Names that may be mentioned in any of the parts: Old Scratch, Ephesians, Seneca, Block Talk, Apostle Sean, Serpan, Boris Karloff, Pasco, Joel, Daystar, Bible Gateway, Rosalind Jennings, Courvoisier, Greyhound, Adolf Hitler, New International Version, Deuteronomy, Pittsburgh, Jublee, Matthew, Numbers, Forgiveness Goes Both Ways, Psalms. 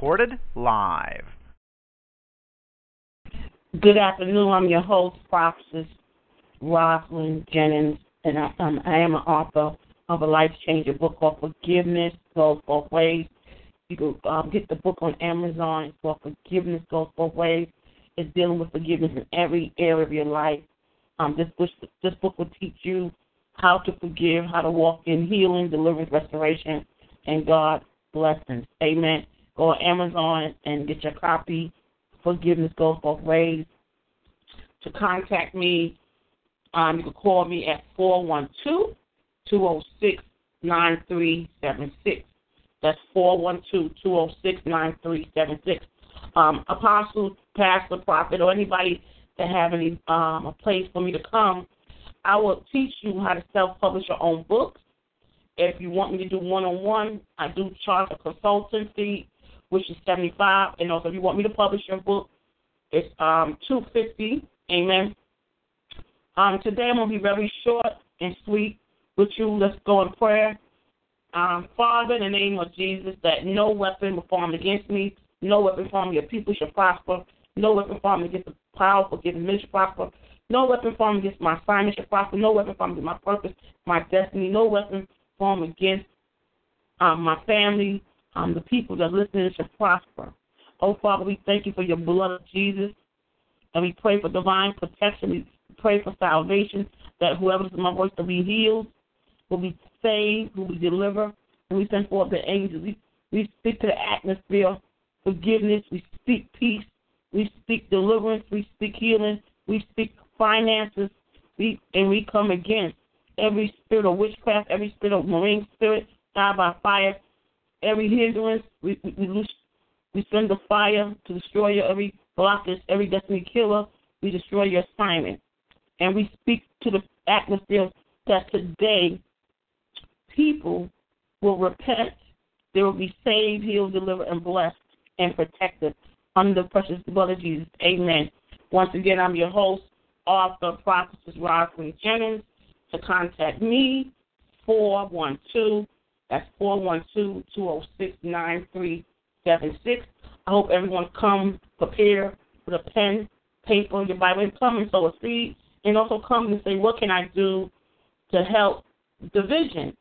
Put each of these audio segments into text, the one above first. recorded live. Good afternoon. I'm your host, Prophetess Rosalind Jennings, and I am an author of a life-changing book called Forgiveness Goes Both Ways. You can get the book on Amazon. It's called Forgiveness Goes Both Ways. It's dealing with forgiveness in every area of your life. This book will teach you how to forgive, how to walk in healing, deliverance, restoration, and God's blessings. Amen. Go on Amazon and get your copy, Forgiveness Goes Both Ways. To contact me, you can call me at 412-206-9376. That's 412-206-9376. Apostle, pastor, prophet, or anybody that have any a place for me to come, I will teach you how to self-publish your own books. If you want me to do one-on-one, I do charge a consultancy, which is $75. And also, if you want me to publish your book, it's $250. Amen. Today I'm going to be very short and sweet with you. Let's go in prayer. Father, in the name of Jesus, that no weapon will form against me, no weapon formed against your people shall prosper, no weapon formed against the powerful, against the ministry shall prosper, no weapon formed against my assignment shall prosper, no weapon formed against my purpose, my destiny, no weapon formed against my family, the people that listen shall prosper. Oh, Father, we thank you for your blood of Jesus, and we pray for divine protection. We pray for salvation, that whoever is in my voice will be healed, will be saved, will be delivered, and we send forth the angels. We speak to the atmosphere forgiveness. We speak peace. We speak deliverance. We speak healing. We speak finances. We come against every spirit of witchcraft, every spirit of marine spirit, die by fire, every hindrance. We send the fire to destroy you, every blockage, every destiny killer. We destroy your assignment. And we speak to the atmosphere that today people will repent. They will be saved, healed, delivered, and blessed, and protected under the precious blood of Jesus. Amen. Once again, I'm your host, author, prophetess Rosalind Jennings. To contact me, 412, that's 412-206-9376. I hope everyone come prepared with a pen, paper, your Bible, and come and sow a seed, and also come and say, what can I do to help division?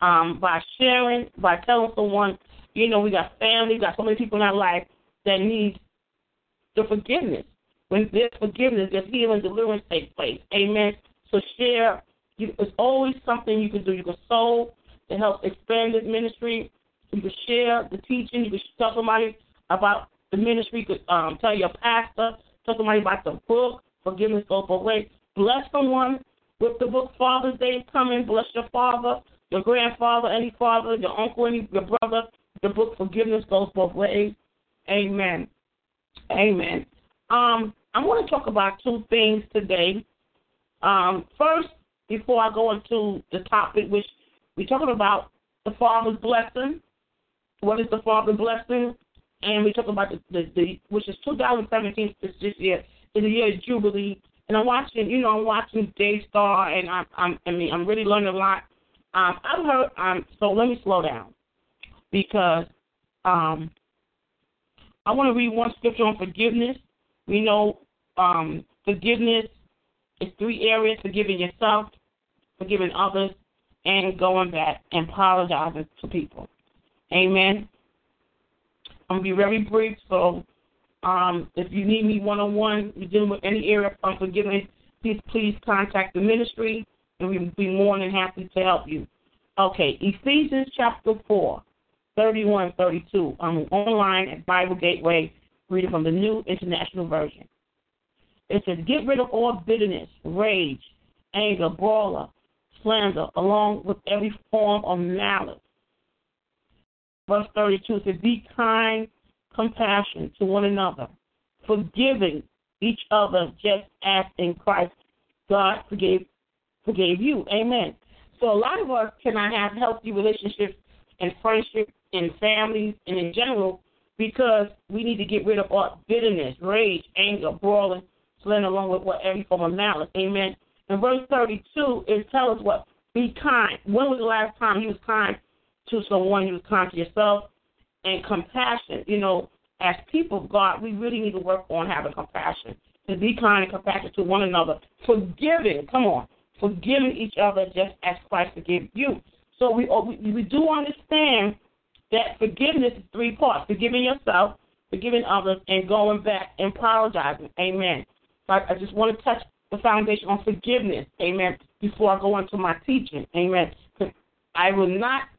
By sharing, by telling someone, you know, we got family, we got so many people in our life that need the forgiveness. When there's forgiveness, there's healing, deliverance takes place. Amen. So share. There's always something you can do. You can sow to help expand this ministry. You can share the teaching. You can tell somebody about the ministry. You could tell your pastor. Tell somebody about the book, Forgiveness Goes Both Ways. Bless someone with the book. Father's Day is coming. Bless your father, your grandfather, any father, your uncle, any your brother. The book Forgiveness Goes Both Ways. Amen. Amen. I want to talk about two things today. First, before I go into the topic, which we're talking about the Father's blessing. What is the Father's blessing? And we're talking about the which is 2017 this year is the year of Jubilee. And I'm watching Daystar, and I'm really learning a lot. I've heard, so let me slow down because I want to read one scripture on forgiveness. We know forgiveness is three areas: forgiving yourself, forgiving others, and going back and apologizing to people. Amen. I'm going to be very brief, so if you need me one-on-one, you're dealing with any area of unforgiveness, please contact the ministry. And we'd be more than happy to help you. Okay, Ephesians chapter 4, 31, 32. I'm online at Bible Gateway, reading from the New International Version. It says, get rid of all bitterness, rage, anger, brawler, slander, along with every form of malice. Verse 32 says, be kind, compassionate to one another, forgiving each other just as in Christ God forgave you. Amen. So a lot of us cannot have healthy relationships and friendships and families and in general because we need to get rid of all bitterness, rage, anger, brawling, slander, along with every form of malice. Amen. And verse 32, it tells us what? Be kind. When was the last time you was kind to someone? You was kind to yourself. and compassion. You know, as people of God, we really need to work on having compassion, to be kind and compassionate to one another, forgiving, come on, forgiving each other just as Christ forgave you. So we do understand that forgiveness is three parts, forgiving yourself, forgiving others, and going back and apologizing. Amen. So I just want to touch the foundation on forgiveness, amen, before I go into my teaching, amen. I will never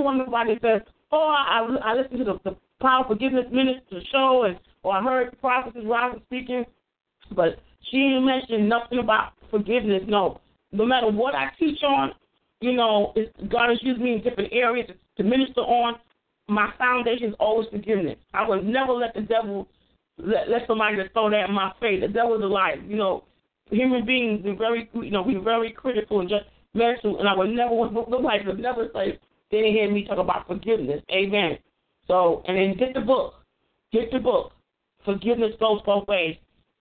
want nobody to say, I listened to the Power Forgiveness Ministry show, and or I heard Prophetess Rosalind speaking, but she didn't mention nothing about forgiveness. No matter what I teach on, God has used me in different areas to minister on. My foundation is always forgiveness. I will never let the devil let somebody just throw that in my face. The devil's a liar. Human beings are very, we're very critical and just mental, and I would never want nobody to never say they didn't hear me talk about forgiveness. Amen. So, and then get the book. Forgiveness Goes Both Ways.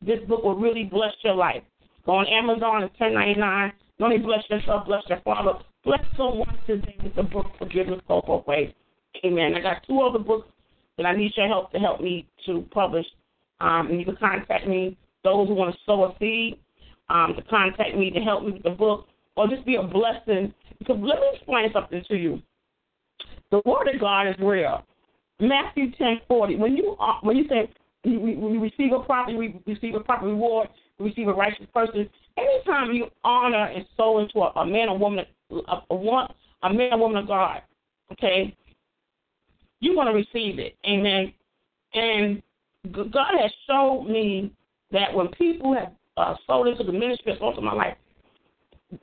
This book will really bless your life. Go on Amazon. It's $10.99. Not only bless yourself, bless your father. Bless someone today with the book Forgiveness Goes Both Ways. Amen. I got two other books that I need your help to help me to publish. And you can contact me, those who want to sow a seed, to contact me to help me with the book, or just be a blessing. Because let me explain something to you. The word of God is real. Matthew 10:40. When you say we receive a proper, we receive a proper reward, we receive a righteous person. Anytime you honor and sow into a man or woman, a man or woman of God, okay, you're going to receive it. Amen. And God has showed me that when people have sold into the ministry most of my life,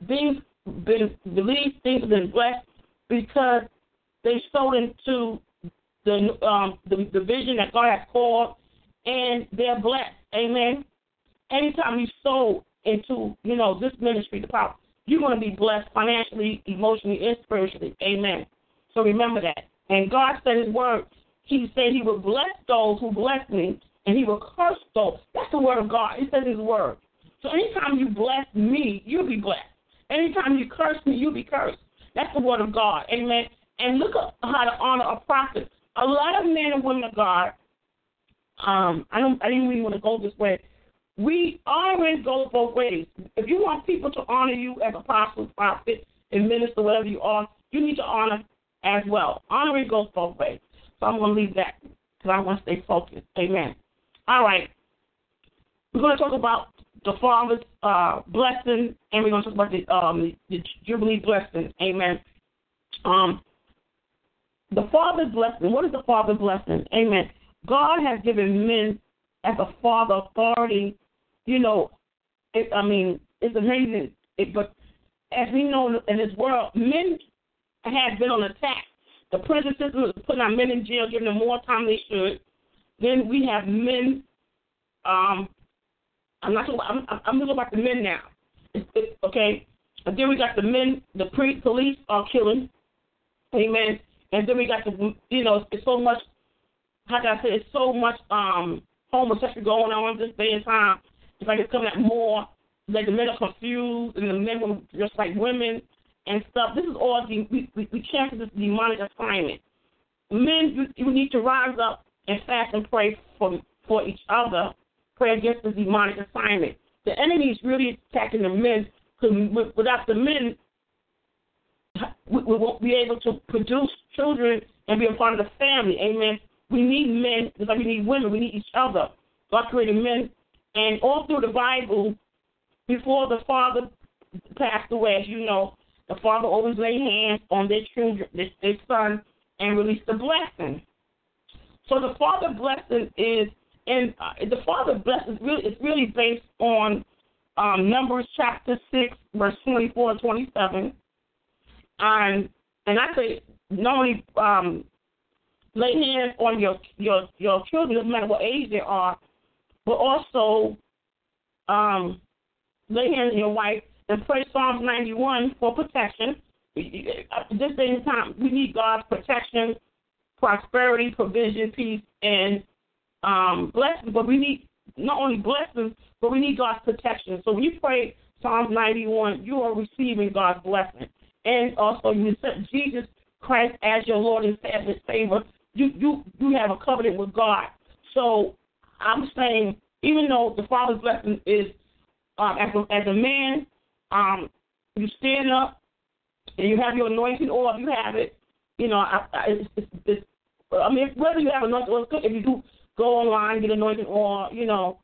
things been believed, things have been blessed because they sold into the vision that God has called, and they're blessed. Amen. Anytime you sow into this ministry, the power, you're going to be blessed financially, emotionally, and spiritually. Amen. So remember that. And God said his word. He said he will bless those who bless me, and he will curse those. That's the word of God. He said his word. So anytime you bless me, you'll be blessed. Anytime you curse me, you'll be cursed. That's the word of God. Amen. And look up how to honor a prophet. A lot of men and women of God, I didn't really want to go this way. We always go both ways. If you want people to honor you as apostle, prophet, and minister, whatever you are, you need to honor as well. Honoring goes both ways. So I'm going to leave that because I want to stay focused. Amen. All right. We're going to talk about the Father's blessing, and we're going to talk about the Jubilee blessing. Amen. The Father's blessing. What is the Father's blessing? Amen. God has given men as a father authority. It's amazing. But as we know in this world, men have been on attack. The prison system is putting our men in jail, giving them more time than they should. Then we have men. I'm talking about the men now. Okay. And then we got the men. The police are killing. Amen. And then we got the, it's so much, it's so much homosexual going on this day and time. It's like it's coming out more, like the men are confused, and the men were just like women and stuff. This is all, we cancel this demonic assignment. Men, you need to rise up and fast and pray for each other, pray against this demonic assignment. The enemy is really attacking the men, because without the men, we won't be able to produce children and be a part of the family. Amen. We need men just like we need women. We need each other. God created men. And all through the Bible, before the father passed away, as you know, the father always laid hands on their children, their son, and released the blessing. So the father blessing is really based on Numbers chapter 6, verse 24 and 27. And I say, not only lay hands on your children, no matter what age they are, but also lay hands on your wife and pray Psalms 91 for protection. This day and time, we need God's protection, prosperity, provision, peace, and blessings. But we need not only blessings, but we need God's protection. So when you pray Psalms 91, you are receiving God's blessing. And also, you accept Jesus Christ as your Lord and Savior, you have a covenant with God. So I'm saying, even though the Father's blessing is as a man, you stand up and you have your anointing, or if you have it, you know, whether you have anointing or if you do go online, get anointing, or, you know,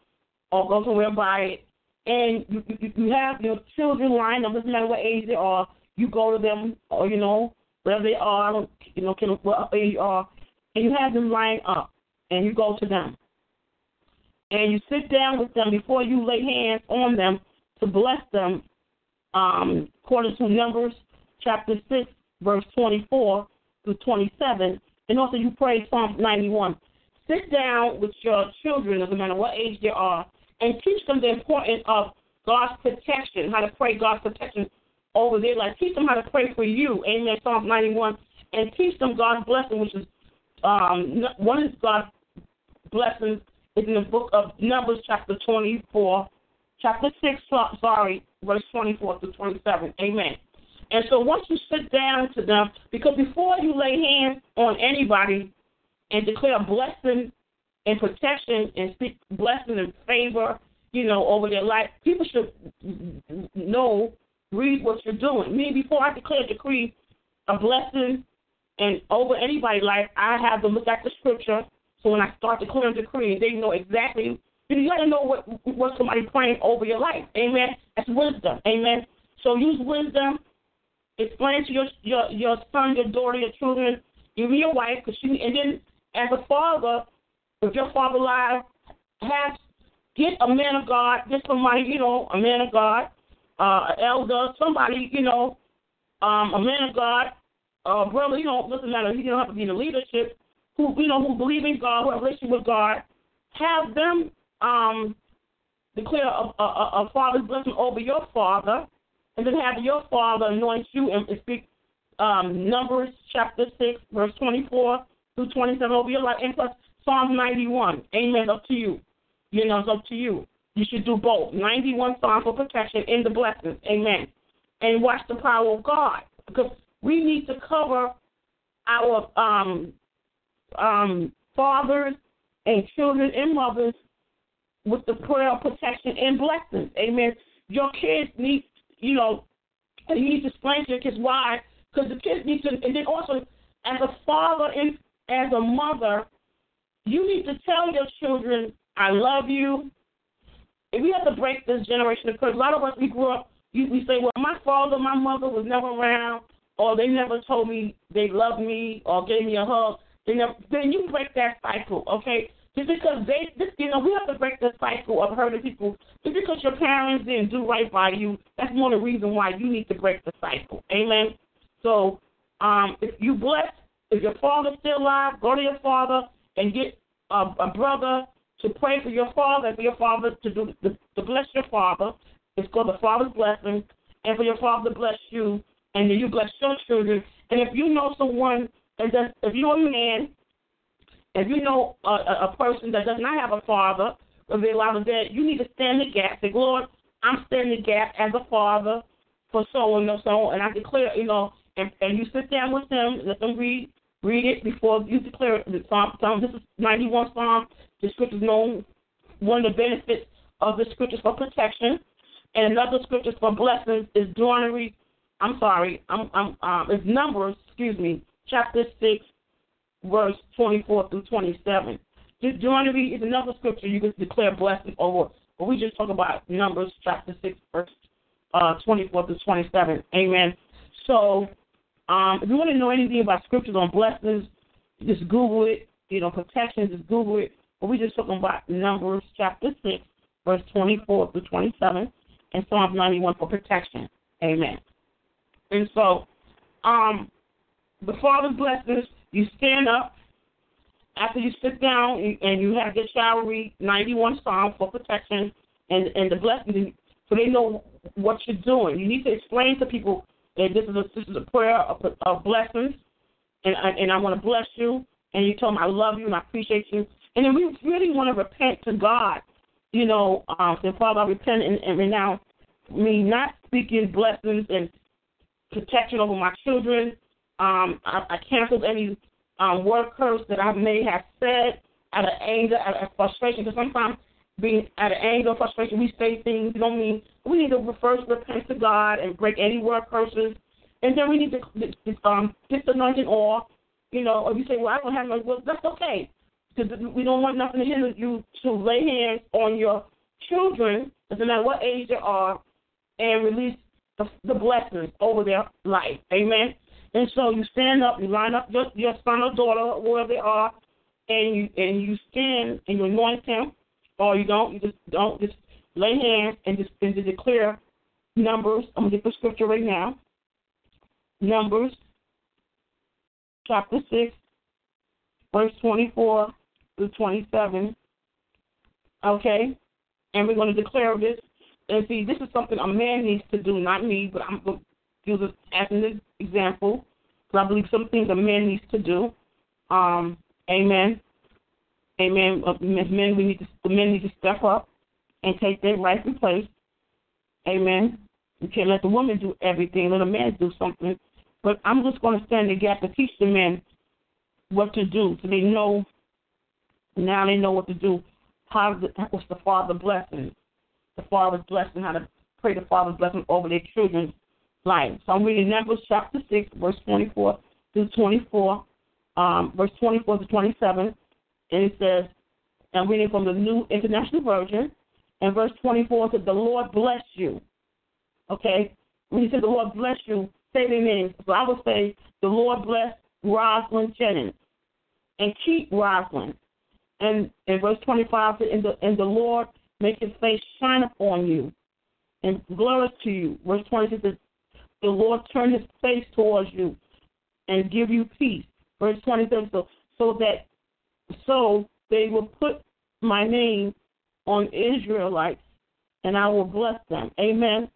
or go somewhere by it, and you have your children lined up, doesn't matter what age they are, you go to them, or, you know, wherever they are, I don't, you know, care what age you are, and you have them lined up, and you go to them. And you sit down with them before you lay hands on them to bless them, according to Numbers chapter 6, verse 24 through 27. And also you pray Psalm 91. Sit down with your children, doesn't matter what age they are, and teach them the importance of God's protection, how to pray God's protection over their life. Teach them how to pray for you, amen, Psalm 91, and teach them God's blessing, which is one of God's blessings is in the book of Numbers, chapter 6, verse 24 through 27, amen. And so once you sit down to them, because before you lay hands on anybody and declare blessing and protection and speak blessing and favor, you know, over their life, people should know, read what you're doing. Me, before I declare a decree, a blessing, and over anybody's life, I have them look at the scripture. So when I start declaring a decree, they know exactly. You got to know what somebody's praying over your life. Amen. That's wisdom. Amen. So use wisdom. Explain to your son, your daughter, your children, even your wife, and then as a father, if your father lies, get a man of God, get somebody, you know, a man of God, an elder, somebody, you know, a man of God, a brother, you know, doesn't matter, you don't have to be in the leadership, who believe in God, who have a relationship with God, have them declare a father's blessing over your father, and then have your father anoint you and speak Numbers chapter 6, verse 24 through 27 over your life, and plus Psalm 91, amen, up to you. You know, it's up to you. You should do both. 91 Psalm for protection and the blessings, amen. And watch the power of God, because we need to cover our fathers and children and mothers with the prayer of protection and blessings, amen. Your kids need, you know, you need to explain to your kids why, because the kids need to, and then also as a father and as a mother, you need to tell your children, I love you. And we have to break this generation of curse. A lot of us, we grew up, we say, well, my father, my mother was never around, or they never told me they loved me or gave me a hug. Then you break that cycle, okay? Just because we have to break the cycle of hurting people. Just because your parents didn't do right by you, that's one of the reasons why you need to break the cycle, amen? So if your father's still alive, go to your father and get a brother to pray for your father, and for your father to bless your father. It's called the Father's Blessing, and for your father to bless you, and then you bless your children. And if you know someone, if you're a man, if you know a person that does not have a father, or they're alive or dead, you need to stand the gap. Say, Lord, I'm standing the gap as a father for so, and I declare, you know, and you sit down with them, let them read it before you declare the Psalm. This is 91 Psalm. The scripture is known, one of the benefits of the scriptures for protection, and another scripture for blessings is it's Numbers, chapter 6, verse 24 through 27. Deuteronomy is another scripture you can declare blessing over, but we just talk about Numbers chapter 6, verse 24 through 27. Amen. So, if you want to know anything about scriptures on blessings, just Google it. You know, protection, just Google it. But we're just talking about Numbers chapter 6, verse 24 through 27, and Psalm 91 for protection. Amen. And so, the Father's blessings, you stand up. After you sit down and you have your shower, read 91 Psalm for protection and the blessings, so they know what you're doing. You need to explain to people that this is a prayer of blessings, and I want to bless you, and you tell them I love you and I appreciate you. And then we really want to repent to God, you know, say, Father, I repent and renounce me not speaking blessings and protection over my children, I canceled any word curse that I may have said out of anger, out of frustration, because sometimes being out of anger, frustration, we say things we don't mean. We need to first repent to God and break any word curses, and then we need to get the anointing oil, you know, or you say, well, I don't have no, well, that's okay, because we don't want nothing to hinder you to lay hands on your children, no matter what age they are, and release the blessings over their life. Amen? And so you stand up, you line up your son or daughter, wherever they are, and you stand and you anoint him, or you don't. You just don't. Just lay hands and just declare Numbers. I'm going to get the scripture right now. Numbers chapter 6, verse 24 through 27. Okay? And we're going to declare this. And see, this is something a man needs to do, not me, but I'm going to use this as an example, because I believe some things a man needs to do. Amen. Amen. The men need to step up and take their rightful place. Amen. You can't let the woman do everything, let a man do something. But I'm just going to stand in the gap to teach the men what to do, so they know, now they know what to do, what's the Father's blessing. The Father's blessing, how to pray the Father's blessing over their children's life. So I'm reading Numbers chapter 6, verse 24 through 24, verse 24 to 27. And it says, I'm reading from the New International Version, and verse 24 says, the Lord bless you. Okay? When he said the Lord bless you, say their names. So I would say, the Lord bless Rosalind Jennings, and keep Rosalind. And in verse 25, and the Lord make his face shine upon you and glory to you. Verse 26 says, the Lord turn his face towards you and give you peace. Verse 27, so they will put my name on Israelites, and I will bless them. Amen.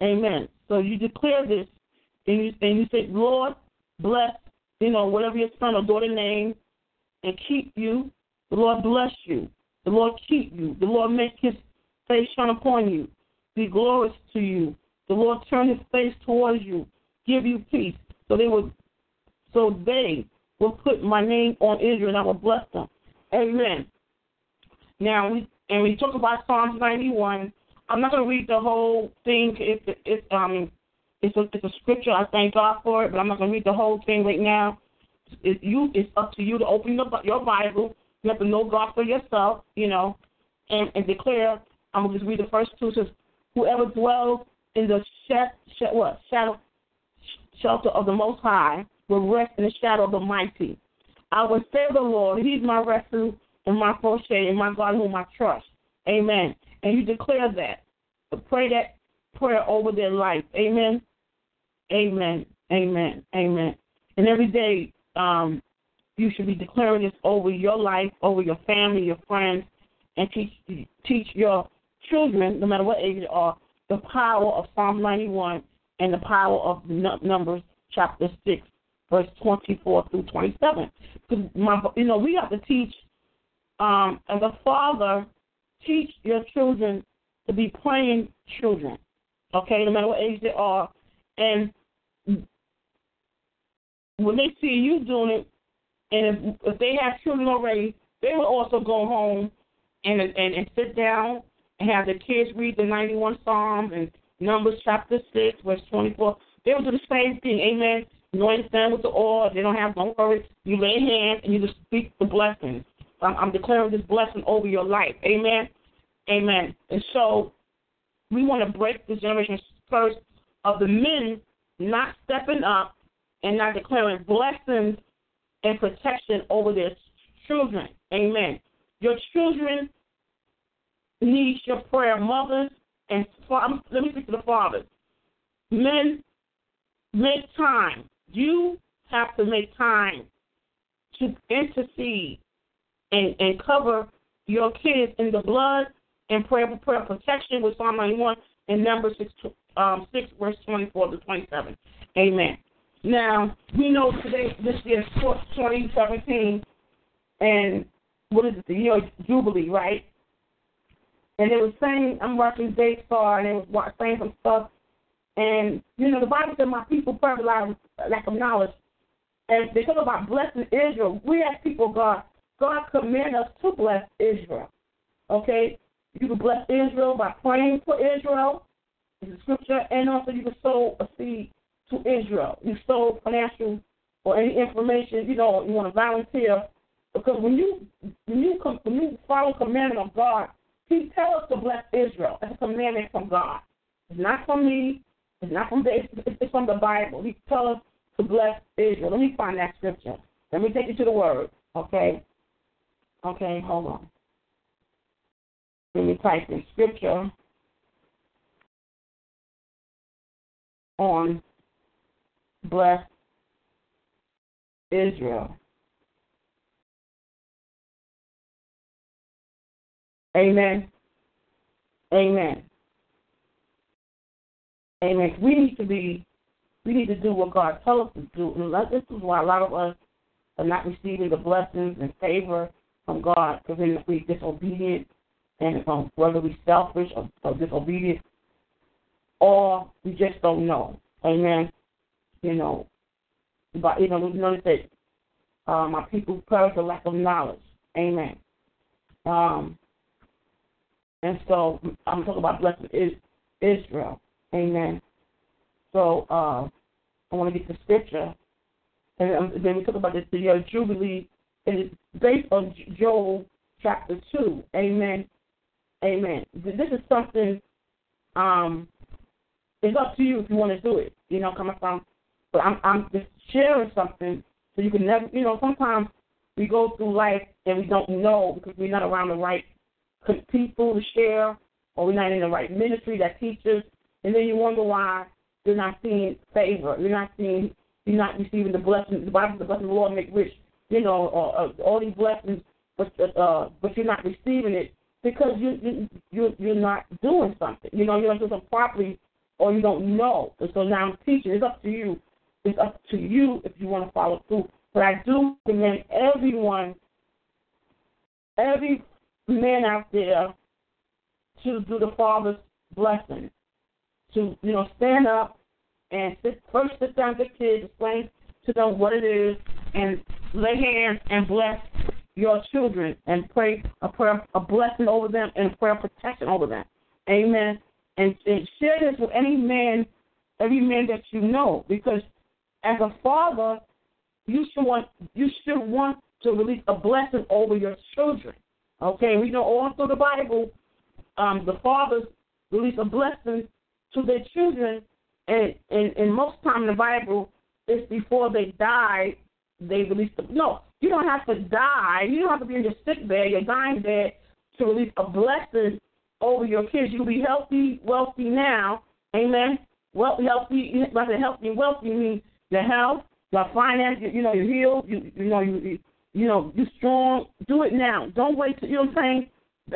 Amen. So you declare this, and you say, Lord, bless, whatever your son or daughter name, and keep you. The Lord bless you. The Lord keep you. The Lord make his face shine upon you, be glorious to you. The Lord turn his face towards you, give you peace. So they will put my name on Israel, and I will bless them. Amen. Now, we talk about Psalms 91. I'm not going to read the whole thing. It's a scripture. I thank God for it, but I'm not going to read the whole thing right now. It's up to you to open up your Bible. You have to know God for yourself, and declare. I'm going to just read the first two. It says, whoever dwells in the shelter of the Most High will rest in the shadow of the mighty. I will say the Lord, he's my refuge and my fortress, and my God whom I trust. Amen. And you declare that. Pray that prayer over their life. Amen. Amen. Amen. Amen. And every day you should be declaring this over your life, over your family, your friends, and teach your children, no matter what age they are, the power of Psalm 91 and the power of Numbers chapter 6. Verse 24 through 27. We have to teach, as a father, teach your children to be praying children, okay, no matter what age they are. And when they see you doing it, and if they have children already, they will also go home and sit down and have their kids read the 91 Psalms and Numbers chapter 6, verse 24. They will do the same thing, amen. Anoint them with the oil. They don't worry. You lay hands and you just speak the blessing. I'm declaring this blessing over your life. Amen. Amen. And so we want to break the generation's curse of the men not stepping up and not declaring blessings and protection over their children. Amen. Your children need your prayer. Mothers and fathers. Let me speak to the fathers. Men, make time. You have to make time to intercede and cover your kids in the blood and prayer protection with Psalm 91 and Numbers 6, verse 24 to 27. Amen. Now, we know today, this year, 2017, and what is it, the year of Jubilee, right? And they were saying, I'm watching Daystar, and they were saying some stuff, And, you know, the Bible said my people perish lack of knowledge. And they talk about blessing Israel. We as people, God commanded us to bless Israel. Okay? You can bless Israel by praying for Israel. It's a scripture. And also you can sow a seed to Israel. You sow financial or any information, you know, you want to volunteer. Because when you follow commandment of God, he tells us to bless Israel. That's a commandment from God. It's not from me. It's not from it's from the Bible. He tells us to bless Israel. Let me find that scripture. Let me take you to the word. Okay. Okay, hold on. Let me type in scripture on bless Israel. Amen. Amen. Amen. We need to do what God tells us to do. And this is why a lot of us are not receiving the blessings and favor from God, because we're disobedient, and whether we're selfish or disobedient, or we just don't know. Amen. You know, but you know, we notice that my people perish for lack of knowledge. Amen. And so I'm talking about blessing Israel. Amen. So I want to get the scripture. And then we talk about the year of Jubilee. And it's based on Joel chapter 2. Amen. Amen. This is something, it's up to you if you want to do it. You know, coming from, but I'm just sharing something so you can never, you know, sometimes we go through life and we don't know because we're not around the right people to share, or we're not in the right ministry that teaches, and then you wonder why you're not seeing favor, you're not receiving the blessings. The Bible says the blessing of the Lord make rich, you know, all these blessings, but you're not receiving it because you're not doing something, you know, you don't do something properly, or you don't know. And so now I'm teaching. It's up to you. It's up to you if you want to follow through. But I do recommend everyone, every men out there, to do the Father's blessing, to, you know, stand up and sit down with the kids, explain to them what it is, and lay hands and bless your children and pray a prayer, a blessing over them and a prayer of protection over them. Amen. And share this with every man that you know, because as a father, you should want to release a blessing over your children. Okay, we know all through the Bible, the fathers release a blessing to their children, and most time in the Bible, it's before they die, they release the... No, you don't have to die. You don't have to be in your sick bed, your dying bed, to release a blessing over your kids. You'll be healthy, wealthy now, amen? Healthy and wealthy means your health, your finances, you know, you're healed, you're strong. Do it now. Don't wait till, you know what I'm saying?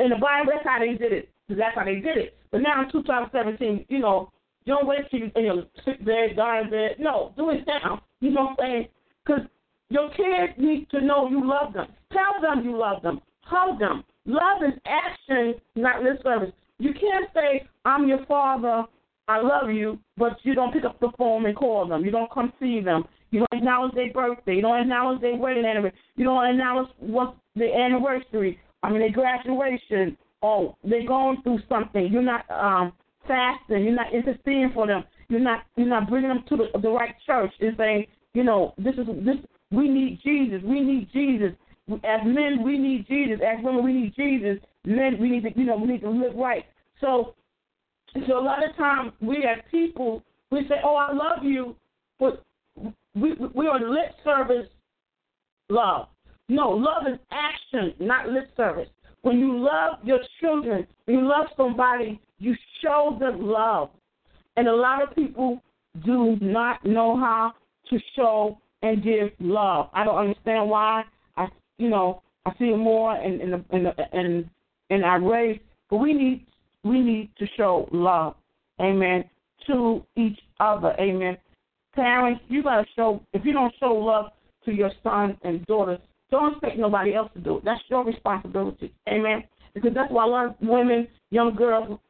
In the Bible, that's how they did it. That's how they did it. But now in 2017, you know, you don't wait till you're in your sick bed, dying bed. No, do it now. You know what I'm saying? Because your kids need to know you love them. Tell them you love them. Hug them. Love is action, not lip service. You can't say, I'm your father, I love you, but you don't pick up the phone and call them. You don't come see them. You don't acknowledge their birthday. You don't acknowledge their wedding anniversary. You don't acknowledge what their anniversary, their graduation, or they're going through something. You're not fasting. You're not interceding for them. You're not bringing them to the right church and saying, you know, this. We need Jesus. We need Jesus. As men, we need Jesus. As women, we need Jesus. Men, we need to, you know, we need to live right. So a lot of times we as people, we say, oh, I love you, but we are lip service love. No, love is action, not lip service. When you love your children, when you love somebody, you show them love. And a lot of people do not know how to show and give love. I don't understand why. I see it more in our race, but we need to show love. Amen. To each other. Amen. Parents, you got to show, if you don't show love to your sons and daughters, don't expect nobody else to do it. That's your responsibility. Amen. Because that's why a lot of women, young girls,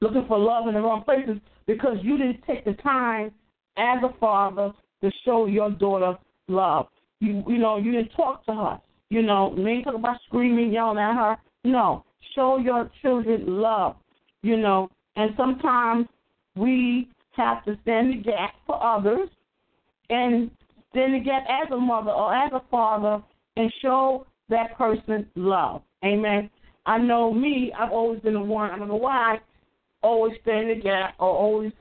looking for love in the wrong places because you didn't take the time as a father to show your daughter love. You didn't talk to her. You know, we ain't talking about screaming, yelling at her. No, show your children love, you know. And sometimes we have to stand the gap for others and stand the gap as a mother or as a father and show that person love. Amen. I know me, I've always been the one, I don't know why, always stand the gap or always,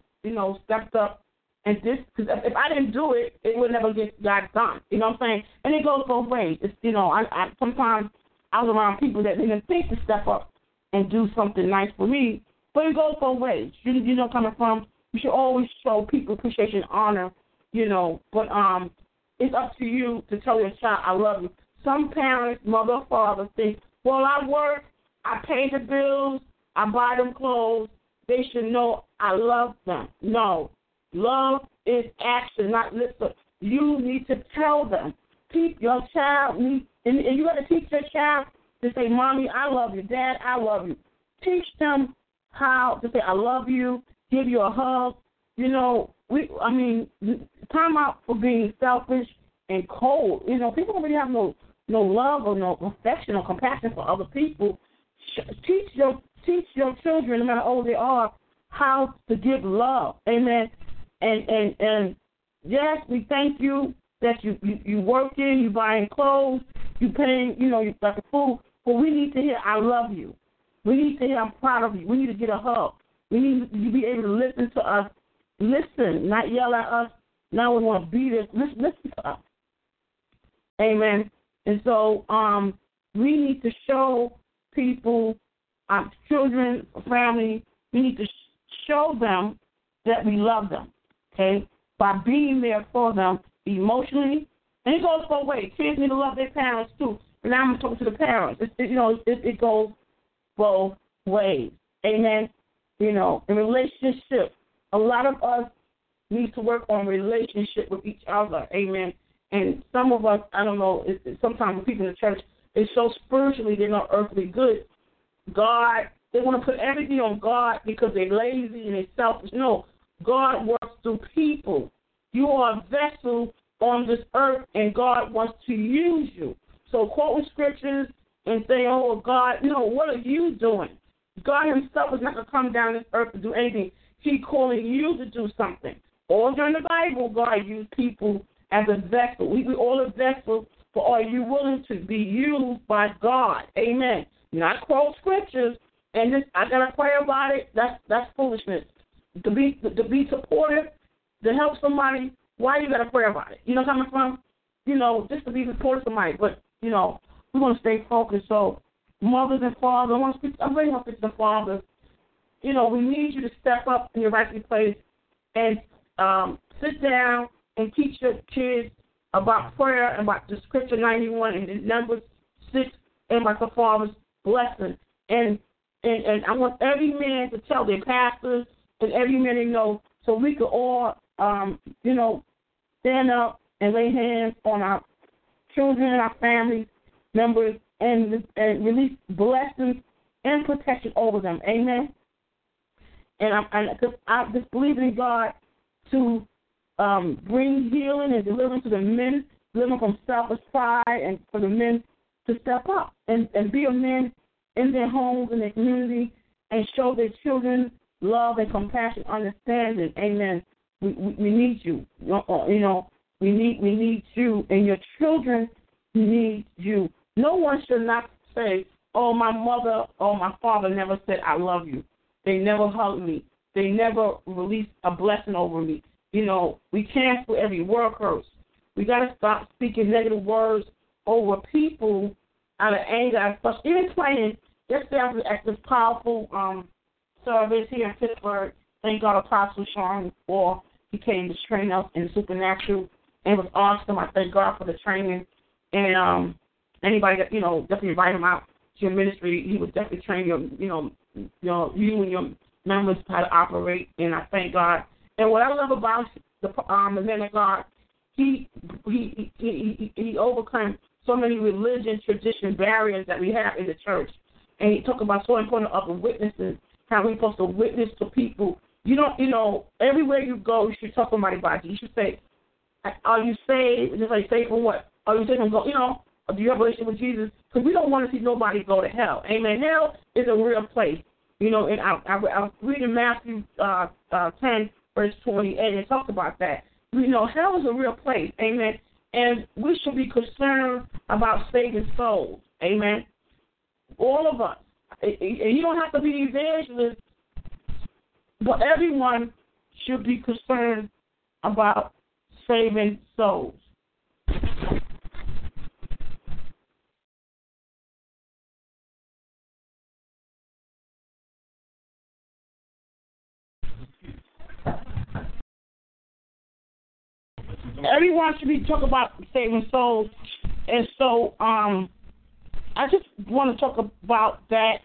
stepped up. And this, because if I didn't do it, it would never get got done. You know what I'm saying? And it goes both ways. It's, I sometimes I was around people that didn't think to step up and do something nice for me, but it goes both ways. Coming from, you should always show people appreciation, honor, But it's up to you to tell your child, I love you. Some parents, mother or father, think, well, I work, I pay the bills, I buy them clothes. They should know I love them. No. Love is action, not lip service. You need to tell them. Keep your child, and you got to teach your child to say, Mommy, I love you. Dad, I love you. Teach them how to say, I love you, give you a hug. Time out for being selfish and cold. People don't really have no love or no affection or compassion for other people. Teach your children, no matter how old they are, how to give love. Amen. And yes, we thank you that you working, you buying clothes, you paying, you got the food. But we need to hear, I love you. We need to hear, I'm proud of you. We need to get a hug. We need you to be able to listen to us. Listen, not yell at us. Now we want to beat us. Listen to us. Amen. And so we need to show people, our children, family, we need to show them that we love them. Okay, by being there for them emotionally, and it goes both ways. Kids need to love their parents too. And now I'm talking to the parents. It goes both ways. Amen. In relationship, a lot of us need to work on relationship with each other. Amen. And some of us, I don't know. Sometimes people in the church, it's so spiritually they're not earthly good. God, they want to put everything on God because they're lazy and they're selfish. No. God works through people. You are a vessel on this earth, and God wants to use you. So quoting scriptures and saying, oh, God, what are you doing? God himself is not going to come down this earth to do anything. He's calling you to do something. All during the Bible, God used people as a vessel. We all a vessel, but are you willing to be used by God? Amen. Not quote scriptures, and just, I got to pray about it. That's foolishness. To be supportive, to help somebody, why you got to pray about it? You know where I'm coming from? Just to be supportive of somebody. But, we want to stay focused. So mothers and fathers, I really want to speak to the fathers. We need you to step up in your rightful place and sit down and teach your kids about prayer and about the Scripture 91 and Numbers 6 and about the father's blessing. And I want every man to tell their pastors, and every man they know, so we could all, stand up and lay hands on our children and our family members and release blessings and protection over them. Amen? And I just believe in God to bring healing and deliverance to the men, deliverance from selfish pride, and for the men to step up and be a man in their homes, in their community, and show their children love and compassion, understanding. Amen. We need you. We need you, and your children need you. No one should not say, "Oh, my mother or my father never said I love you. They never hugged me. They never released a blessing over me." We cancel every word curse. We gotta stop speaking negative words over people out of anger and frustration. Even playing, yesterday I was at this powerful service here in Pittsburgh. Thank God Apostle Sean for he came to train us in the supernatural, and it was awesome. I thank God for the training, and anybody that definitely invite him out to your ministry. He would definitely train you and your members how to operate, and I thank God. And what I love about the man of God, he overcame so many religion, tradition, barriers that we have in the church, and he talked about so important of witnesses. how we're supposed to witness to people. You don't, you know, everywhere you go, you should tell somebody about you. You should say, are you saved? Just like, saved from what? Are you saved from go? You know, do you have a relationship with Jesus? Because we don't want to see nobody go to hell. Amen. Hell is a real place. You know, and I read in Matthew 10, verse 28, and it talks about that. You know, hell is a real place. Amen. And we should be concerned about saving souls. Amen. All of us. And you don't have to be an evangelist, but everyone should be concerned about saving souls. Everyone should be talking about saving souls. And so I just want to talk about that.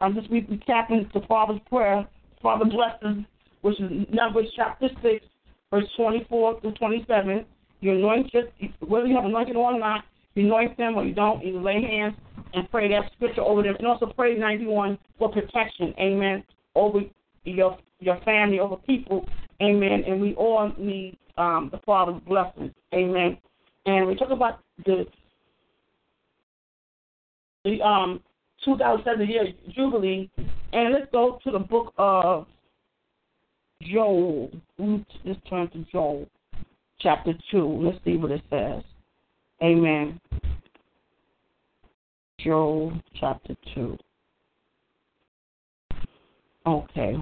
I'm just recapping the Father's Prayer, Father bless us, which is Numbers chapter 6, verse 24 through 27. You anoint, whether you have anointed or not, you anoint them, or you don't, you lay hands and pray that scripture over them. And also pray 91 for protection, amen, over your family, over people, amen. And we all need the Father's blessings, amen. And we talk about the 2007 year Jubilee, and let's go to the book of Joel. Let's turn to Joel, chapter 2. Let's see what it says. Amen. Joel, chapter 2. Okay.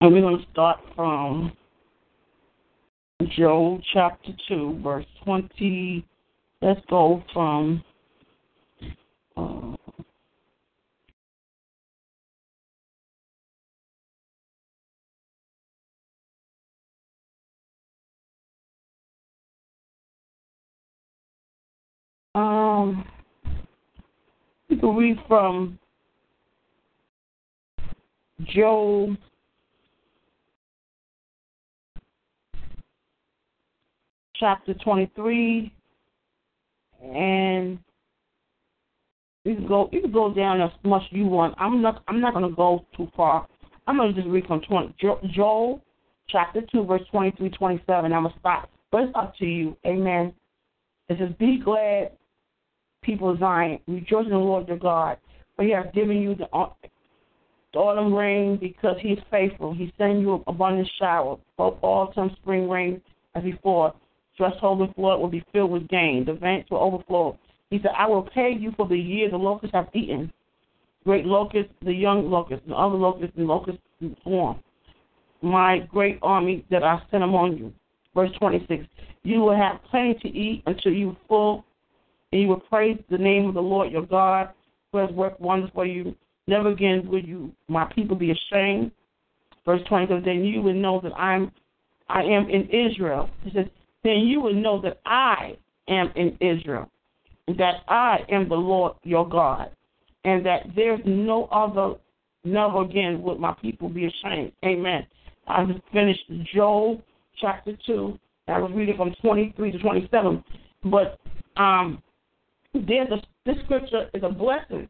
And we're going to start from Joel, chapter 2, verse 20. Let's go from... you can read from Joel chapter 23, and you can go down as much as you want. I'm not going to go too far. I'm going to just read from Joel chapter 2, verse 23, 27. I'm going to stop, but it's up to you. Amen. It says, "Be glad, people of Zion, rejoice in the Lord your God, for he has given you the autumn rain because he is faithful. He sends you an abundant shower, both autumn, spring rain as before. Threshold and floor will be filled with grain. The vents will overflow. He said, I will pay you for the year the locusts have eaten, great locusts, the young locusts, and other locusts, and locusts in form. My great army that I sent among you." Verse 26, "You will have plenty to eat until you are full, and you will praise the name of the Lord your God, who has worked wonders for you. Never again will you, my people, be ashamed." Verse 27, "Then you will know that I am in Israel." It says, "Then you will know that I am in Israel, and that I am the Lord your God, and that there is no other. Never again will my people be ashamed." Amen. I just finished Joel chapter 2. I was reading from 23 to 27, but this scripture is a blessing.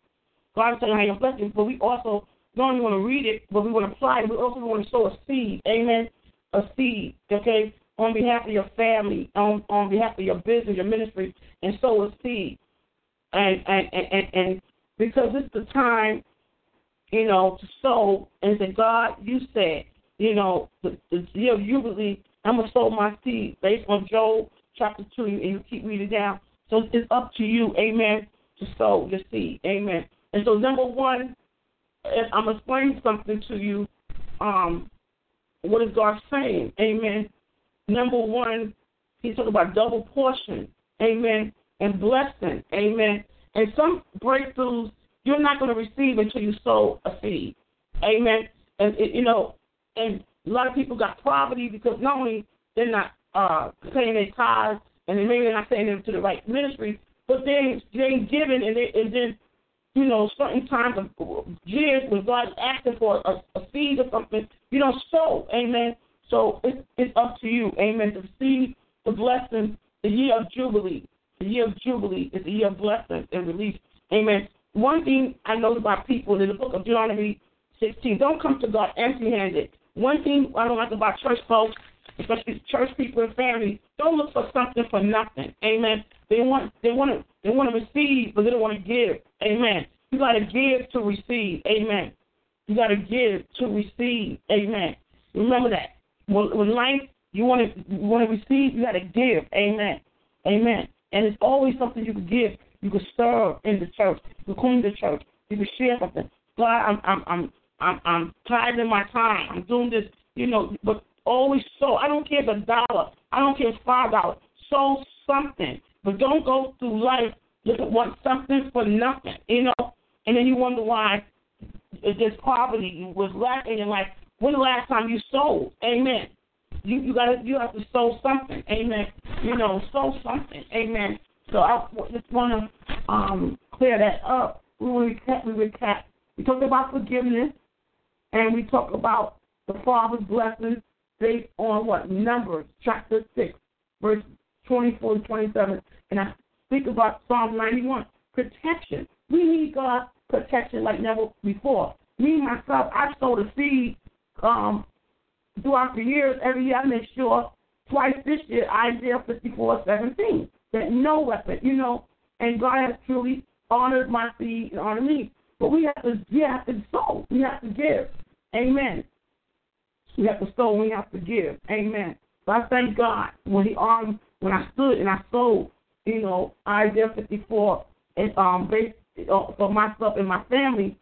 God is telling you how you're blessed, but we also don't only want to read it, but we want to apply it. We also want to sow a seed, amen, a seed, okay, on behalf of your family, on behalf of your business, your ministry, and sow a seed. And because it's the time, you know, to sow and say, God, you said, you know, the year of Jubilee, I'm going to sow my seed based on Joel chapter 2, and you keep reading down. So it's up to you, amen, to sow your seed, amen. And so, number one, if I'm explaining something to you, what is God saying, amen. Number one, he's talking about double portion, amen, and blessing, amen. And some breakthroughs you're not going to receive until you sow a seed, amen. And, you know, and a lot of people got poverty because not only they're not paying their tithes, and maybe they're not paying them to the right ministry, but they ain't giving, and then, you know, certain times of years when God is asking for a seed or something, you don't sow, amen. So it's up to you, amen, to receive the blessing, the year of Jubilee. The year of Jubilee is the year of blessings and relief, amen. one thing I know about people in the book of Deuteronomy 16, don't come to God empty-handed. One thing I don't like about church folks, especially church people and families, don't look for something for nothing. Amen. They want to receive, but they don't want to give. Amen. You got to give to receive. Amen. You got to give to receive. Amen. Remember that. With life, you want to receive, you got to give. Amen. Amen. And it's always something you can give. You can serve in the church. You can clean the church. You can share something. God, I'm tithing my time. I'm doing this, but always sow. I don't care if $1. I don't care if $5. Sow something. But don't go through life looking for something for nothing, And then you wonder why there's poverty, was lack in your life. When the last time you sowed? Amen. You have to sow something. Amen. Sow something. Amen. So I just want to clear that up. We recap. We talked about forgiveness, and we talked about the Father's blessings based on what? Numbers, chapter 6, verse 24 and 27. And I speak about Psalm 91, protection. We need God's protection like never before. Me, myself, I sow the seed throughout the years. Every year I make sure, twice this year, Isaiah 54:17. That no weapon, and God has truly honored my seed and honored me. But we have to sow. We have to give. Amen. We have to sow. We have to give. Amen. So I thank God when I stood and I sowed, Isaiah 54, and based for myself and my family,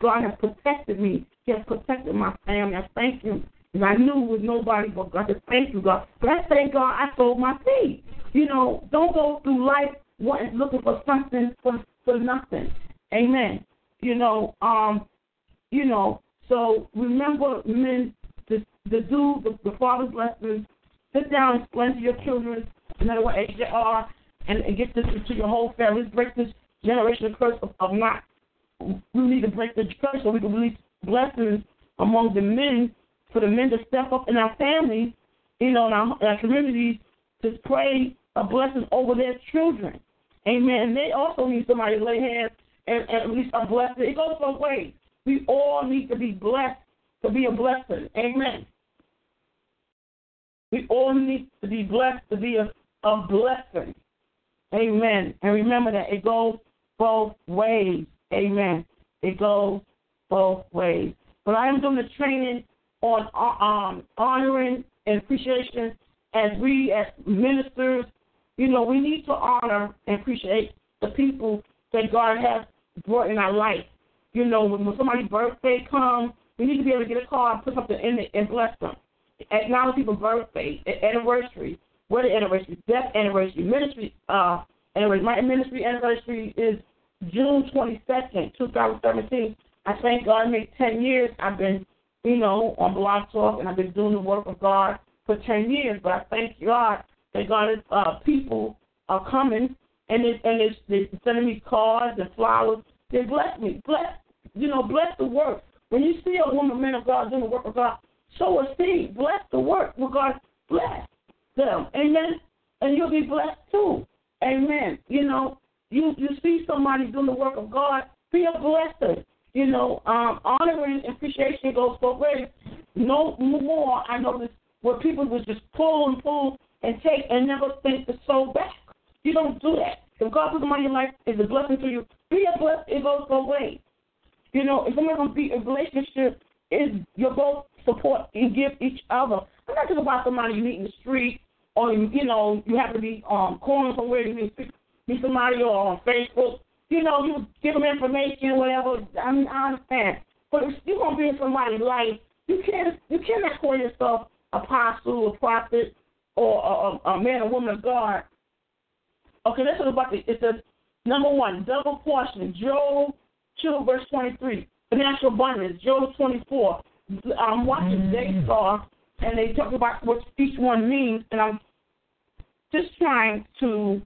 God has protected me. He has protected my family. I thank Him. And I knew it was nobody but God. I said, thank you, God. But I thank God I sold my seed. Don't go through life looking for something for nothing. Amen. So remember, men, to do the Father's lessons. Sit down and explain to your children, no matter what age they are, and get this to your whole family. Let's break this generational curse of not. We need to break the curse so we can release blessings among the men, for the men to step up in our families, in our communities, to pray a blessing over their children. Amen. And they also need somebody to lay hands and release a blessing. It goes both ways. We all need to be blessed to be a blessing. Amen. We all need to be blessed to be a blessing. Amen. And remember that it goes both ways. Amen. It goes both ways. But I am doing the training on honoring and appreciation. As we, as ministers, we need to honor and appreciate the people that God has brought in our life. When somebody's birthday comes, we need to be able to get a card and put something in it and bless them. Acknowledge people's birthday, anniversary, wedding anniversary, death anniversary, ministry anniversary. My ministry anniversary is June 22nd, 2017. I thank God. I made 10 years I've been, on Block Talk, and I've been doing the work of God for 10 years, but I thank God that God's people are coming, and they're sending me cards and flowers. They bless me. Bless the work. When you see a woman, man of God, doing the work of God, sow a seed. Bless the work. Well, God, bless them. Amen? And you'll be blessed, too. Amen. You see somebody doing the work of God, be a blessing. Honoring and appreciation goes both ways. No more, I know this, where people would just pull and take and never think to sow back. You don't do that. If God puts money in your life, it's a blessing to you. Be a blessing. It goes both ways. If someone's going to be in a relationship, you both support and give each other. I'm not talking about somebody you meet in the street or, you have to be calling somewhere, you meet somebody or on Facebook. You give them information, whatever. I mean, I understand. But if you're going to be in somebody's life, you cannot call yourself apostle, a prophet, or a man or woman of God. Okay, that's what about it. It says, number one, double portion. Joel 2, verse 23. Financial abundance. Joel 24. I'm watching Daystar, and they talk about what each one means, and I'm just trying to,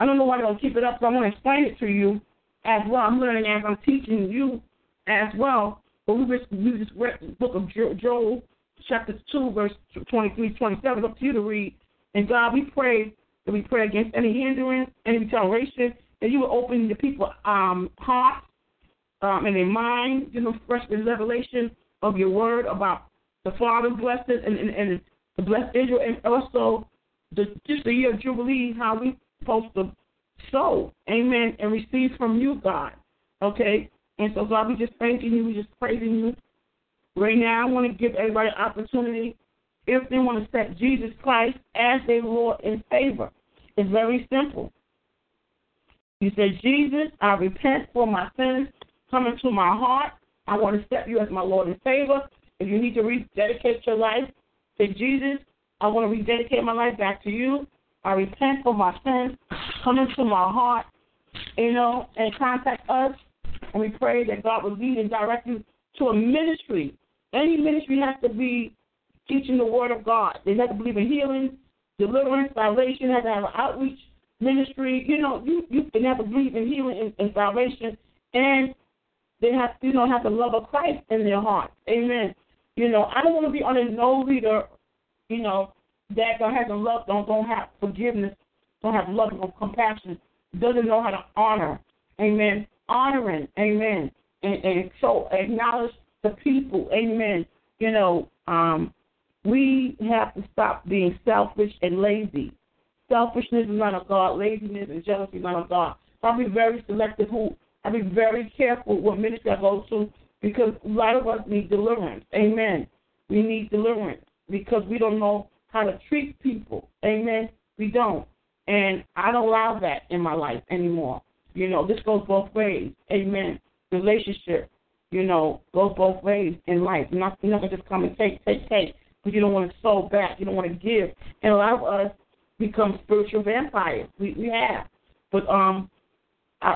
I don't know why they're going to keep it up, so I'm going to explain it to you as well. I'm learning as I'm teaching you as well. But we just read the book of Joel, chapter 2, verse 23, 27, up to you to read. And God, we pray that we pray against any hindrance, any retaliation, that you would open the people's hearts and their mind, you know, fresh revelation of your word about the Father's blessings and the blessed Israel, and also just the year of Jubilee, how we supposed to sow, amen, and receive from you, God, okay? And so, God, we just thanking you. We just praising you. Right now, I want to give everybody an opportunity, if they want to accept Jesus Christ as their Lord and Savior. It's very simple. You say, Jesus, I repent for my sins. Come into my heart. I want to accept you as my Lord and Savior. If you need to rededicate your life, say, Jesus, I want to rededicate my life back to you. I repent for my sins. Come into my heart, you know, and contact us. And we pray that God will lead and direct you to a ministry. Any ministry has to be teaching the Word of God. They have to believe in healing, deliverance, salvation. They have to have an outreach ministry. You know, you can have to believe in healing and salvation. And they have, you know, have the love of Christ in their heart. Amen. You know, I don't want to be on a no leader, you know, that has a love, don't have forgiveness, don't have love or compassion, doesn't know how to honor. Amen. Honoring, amen, and so acknowledge the people, amen. You know, we have to stop being selfish and lazy. Selfishness is not of God. Laziness and jealousy is not of God. So I'll be very selective. I'll be very careful what ministry I go to, because a lot of us need deliverance, amen. We need deliverance because we don't know how to treat people, amen. We don't, and I don't allow that in my life anymore. You know, this goes both ways. Amen. Relationship, you know, goes both ways in life. You're not going to just come and take, because you don't want to sow back. You don't want to give. And a lot of us become spiritual vampires. We have. But, I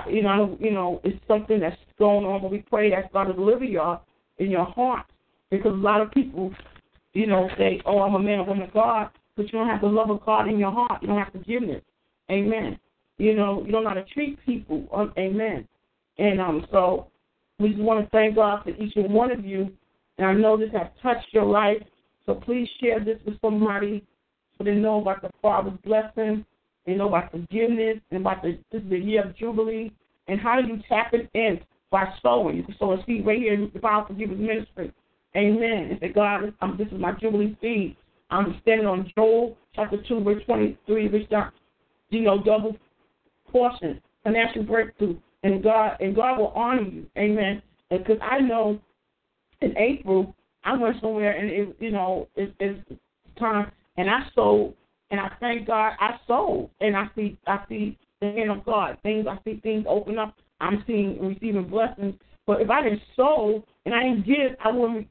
it's something that's going on, but we pray that God will deliver y'all in your heart, because a lot of people, you know, say, oh, I'm a man or woman of God, but you don't have the love of God in your heart. You don't have forgiveness. Amen. You know, you don't know how to treat people. Amen. And so we just want to thank God for each and one of you. And I know this has touched your life, so please share this with somebody so they know about the Father's blessing, they know about forgiveness, and about this is the year of Jubilee. And how do you tap it in? By sowing. You can sow a seed right here in the Bible Forgiveness Ministry. Amen. And say, God, this is my Jubilee seed. I'm standing on Joel chapter 2, verse 23, which double portion, financial breakthrough, and God will honor you, amen. Because I know in April I went somewhere and it's time, and I sold, and I thank God I sold, and I see the hand of God. I see things open up. I'm seeing receiving blessings. But if I didn't sow and I didn't give, I wouldn't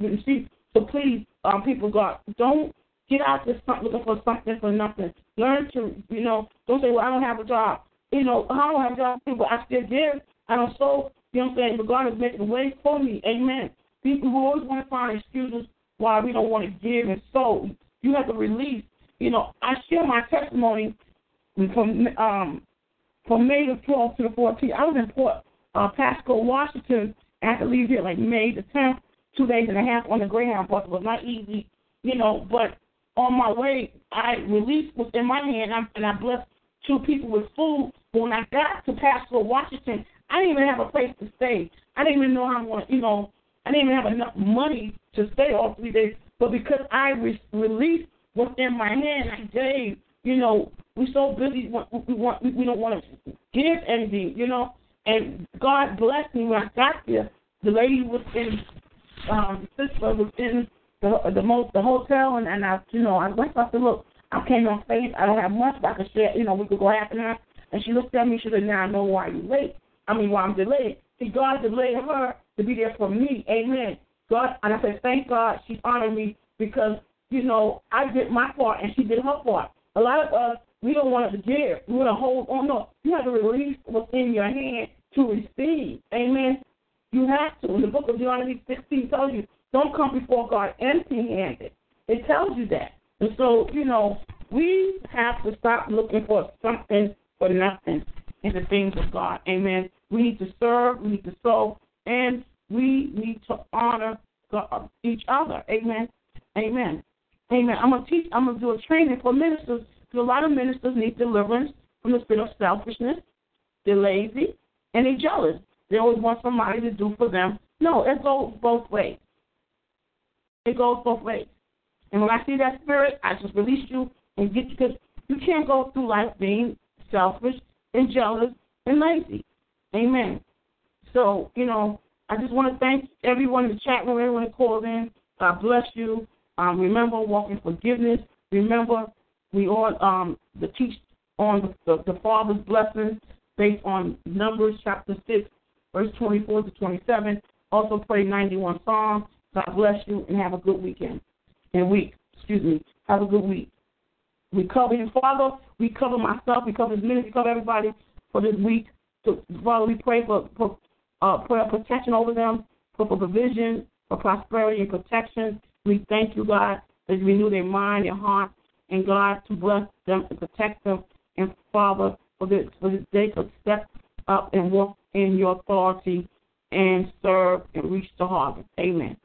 receive. So please, people, God, don't get out there looking for something for nothing. Learn to, don't say, well, I don't have a job. I don't have a job, but I still give. I don't sow. You know what I'm saying? But God is making ways for me. Amen. People who always want to find excuses why we don't want to give and sow. You have to release. I share my testimony from May the 12th to the 14th. I was in Pasco, Washington. I had to leave here like May the 10th, 2.5 days on the Greyhound bus. It was not easy, but on my way, I released what's in my hand, and I blessed two people with food. But when I got to Pasco, Washington, I didn't even have a place to stay. I didn't even know how I'm going to, I didn't even have enough money to stay all 3 days. But because I released what's in my hand, I gave. We're so busy, we don't want to give anything, And God blessed me when I got there. The lady was in, the sister was in the hotel, and I, I went up to look. I came on faith. I don't have much, but I could share, we could go after her. And she looked at me. She said, now I know why you're late. I mean, why I'm delayed. See, God delayed her to be there for me. Amen. God, and I said, thank God she honored me because, I did my part and she did her part. A lot of us, we don't want to give. We want to hold on. No, you have to release what's in your hand to receive. Amen. You have to. In the book of Deuteronomy 16 tells you, don't come before God empty-handed. It tells you that. And so, we have to stop looking for something for nothing in the things of God. Amen. We need to serve, we need to sow, and we need to honor God, each other. Amen. Amen. Amen. I'm going to do a training for ministers, because a lot of ministers need deliverance from the spirit of selfishness, they're lazy, and they're jealous. They always want somebody to do for them. No, it goes both ways. It goes both ways. And when I see that spirit, I just release you and get you, because you can't go through life being selfish and jealous and lazy. Amen. So, you know, I just want to thank everyone in the chat room, everyone that called in. God bless you. Remember, walk in forgiveness. Remember, we all teach on the Father's blessings based on Numbers chapter 6, verse 24 to 27. Also pray 91 Psalms. God bless you and have a good weekend. And week, excuse me. Have a good week. We cover his father. We cover myself. We cover his ministry. We cover everybody for this week. So, Father, we pray for prayer protection over them, for provision, for prosperity and protection. We thank you, God, that you renew their mind, their heart, and God, to bless them and protect them. And, Father, for this day to step up and walk in your authority and serve and reach the harvest. Amen.